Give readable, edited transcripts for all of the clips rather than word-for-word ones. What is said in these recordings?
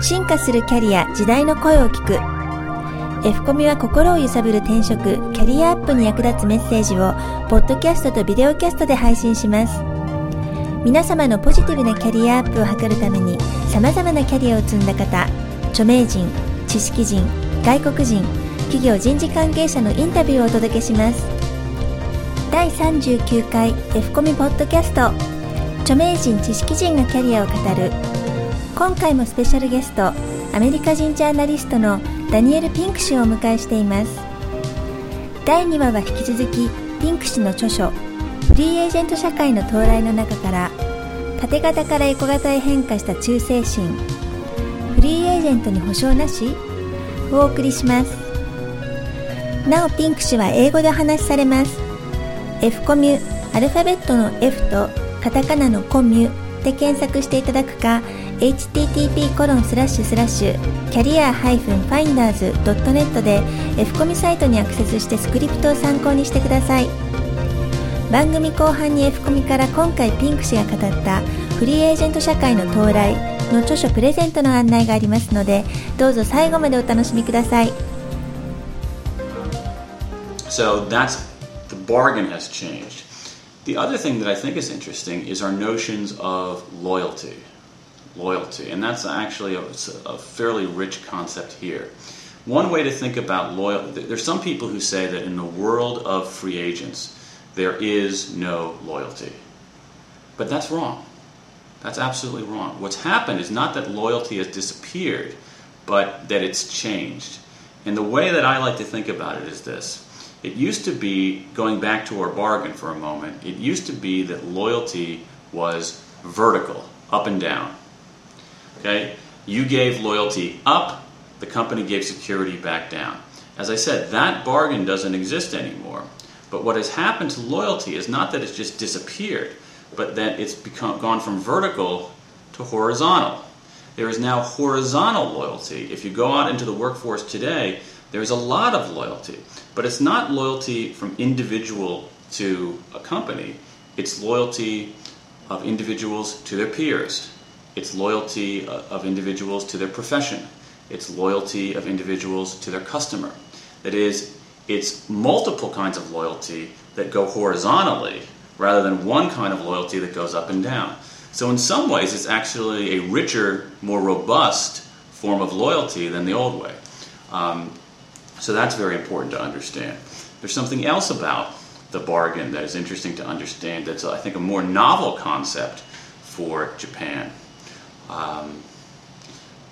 進化するキャリア、時代の声を聞く。 F コミは心を揺さぶる転職、キャリアアップに役立つメッセージをポッドキャストとビデオキャストで配信します。皆様のポジティブなキャリアアップを図るために、様々なキャリアを積んだ方、著名人、知識人、外国人、企業人事関係者のインタビューをお届けします。第39回 F コミポッドキャスト、著名人知識人がキャリアを語る。今回もスペシャルゲスト、アメリカ人ジャーナリストのダニエル・ピンク氏をお迎えしています。第2話は引き続きピンク氏の著書フリーエージェント社会の到来の中から、縦型からエコ型へ変化した忠誠心、フリーエージェントに保証なしをお送りします。なおピンク氏は英語でお話しされます。 F コミュ、アルファベットの F とカタカナのコミュで検索していただくか、 http://career-finders.net で F コミサイトにアクセスしてスクリプトを参考にしてください。番組後半に F コミから今回ピンク氏が語ったフリーエージェント社会の到来の著書プレゼントの案内がありますので、どうぞ最後までお楽しみください。So that's the bargain has changed. The other thing that I think is interesting is our notions of loyalty. Loyalty, and that's actually a fairly rich concept here. One way to think about loyalty, there's some people who say that in the world of free agents, there is no loyalty. But that's wrong. That's absolutely wrong. What's happened is not that loyalty has disappeared, but that it's changed. And the way that I like to think about it is this. It used to be, going back to our bargain for a moment, it used to be that loyalty was vertical, up and down. Okay? You gave loyalty up, the company gave security back down. As I said, that bargain doesn't exist anymore. But what has happened to loyalty is not that it's just disappeared, but that it's gone from vertical to horizontal. There is now horizontal loyalty. If you go out into the workforce today, there's a lot of loyalty. But it's not loyalty from individual to a company. It's loyalty of individuals to their peers. It's loyalty of individuals to their profession. It's loyalty of individuals to their customer. That is, it's multiple kinds of loyalty that go horizontally rather than one kind of loyalty that goes up and down. So in some ways, it's actually a richer, more robust form of loyalty than the old way. So that's very important to understand. There's something else about the bargain that is interesting to understand that's, I think, a more novel concept for Japan.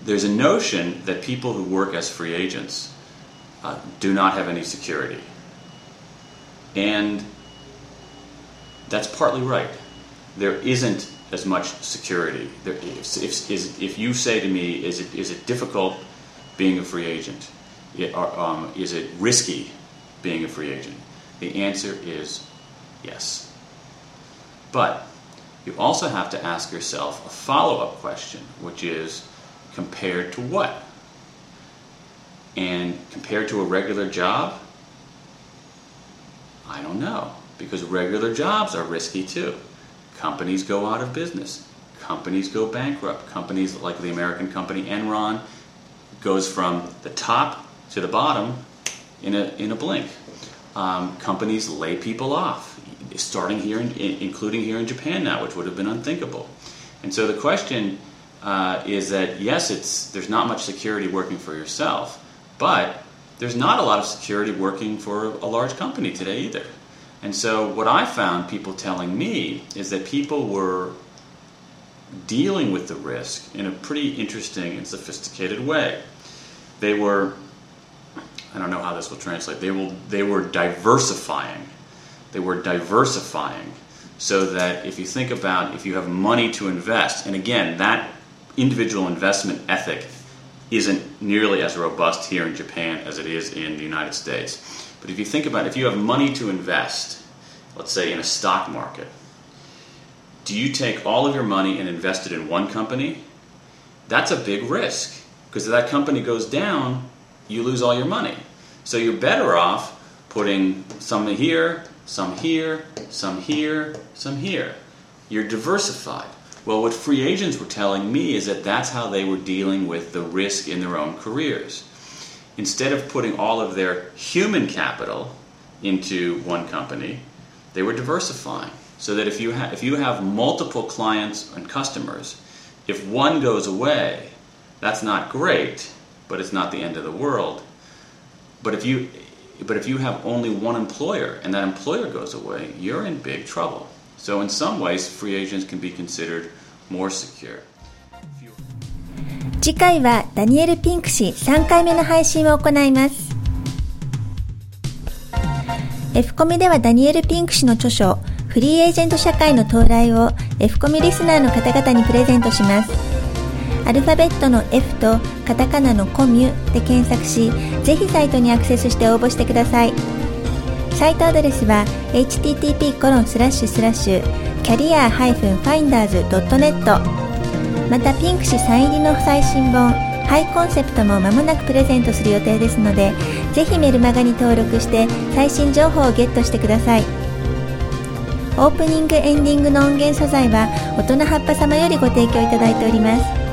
There's a notion that people who work as free agents do not have any security. And that's partly right. There isn't as much security. If you say to me, is it difficult being a free agent? Is it risky being a free agent? The answer is yes. But you also have to ask yourself a follow-up question, which is, compared to what? And compared to a regular job, I don't know, because regular jobs are risky too. Companies go out of business. Companies go bankrupt. Companies like the American company Enron goes from the top to the bottom in a blink. Companies lay people off, starting here, including here in Japan now, which would have been unthinkable. And so the question is that, yes, there's not much security working for yourself, but there's not a lot of security working for a large company today either. And so what I found people telling me is that people were dealing with the risk in a pretty interesting and sophisticated way. They were, I don't know how this will translate, they were diversifying. They were diversifying so that if you think about, if you have money to invest, and again, that individual investment ethic isn't nearly as robust here in Japan as it is in the United States. But if you think about it, if you have money to invest, let's say in a stock market, do you take all of your money and invest it in one company? That's a big risk, because if that company goes down, you lose all your money. So you're better off putting some here, some here, some here, some here. You're diversified. Well, what free agents were telling me is that that's how they were dealing with the risk in their own careers. Instead of putting all of their human capital into one company, they were diversifying. So that if you have multiple clients and customers, if one goes away, that's not great, but it's not the end of the world. But if you have only one employer and that employer goes away, you're in big trouble. So in some ways, free agents can be considered more secure. 次回はダニエル・ピンク氏3回目の配信を行います。F コミではダニエル・ピンク氏の著書フリーエージェント社会の到来を F コミリスナーの方々にプレゼントします。アルファベットの F とカタカナのコミュで検索し、ぜひサイトにアクセスして応募してください。サイトアドレスは http://career-finders.net。 またピンク氏サイン入りの最新本ハイコンセプトも間もなくプレゼントする予定ですので、ぜひメルマガに登録して最新情報をゲットしてください。オープニングエンディングの音源素材は大人葉っぱ様よりご提供いただいております。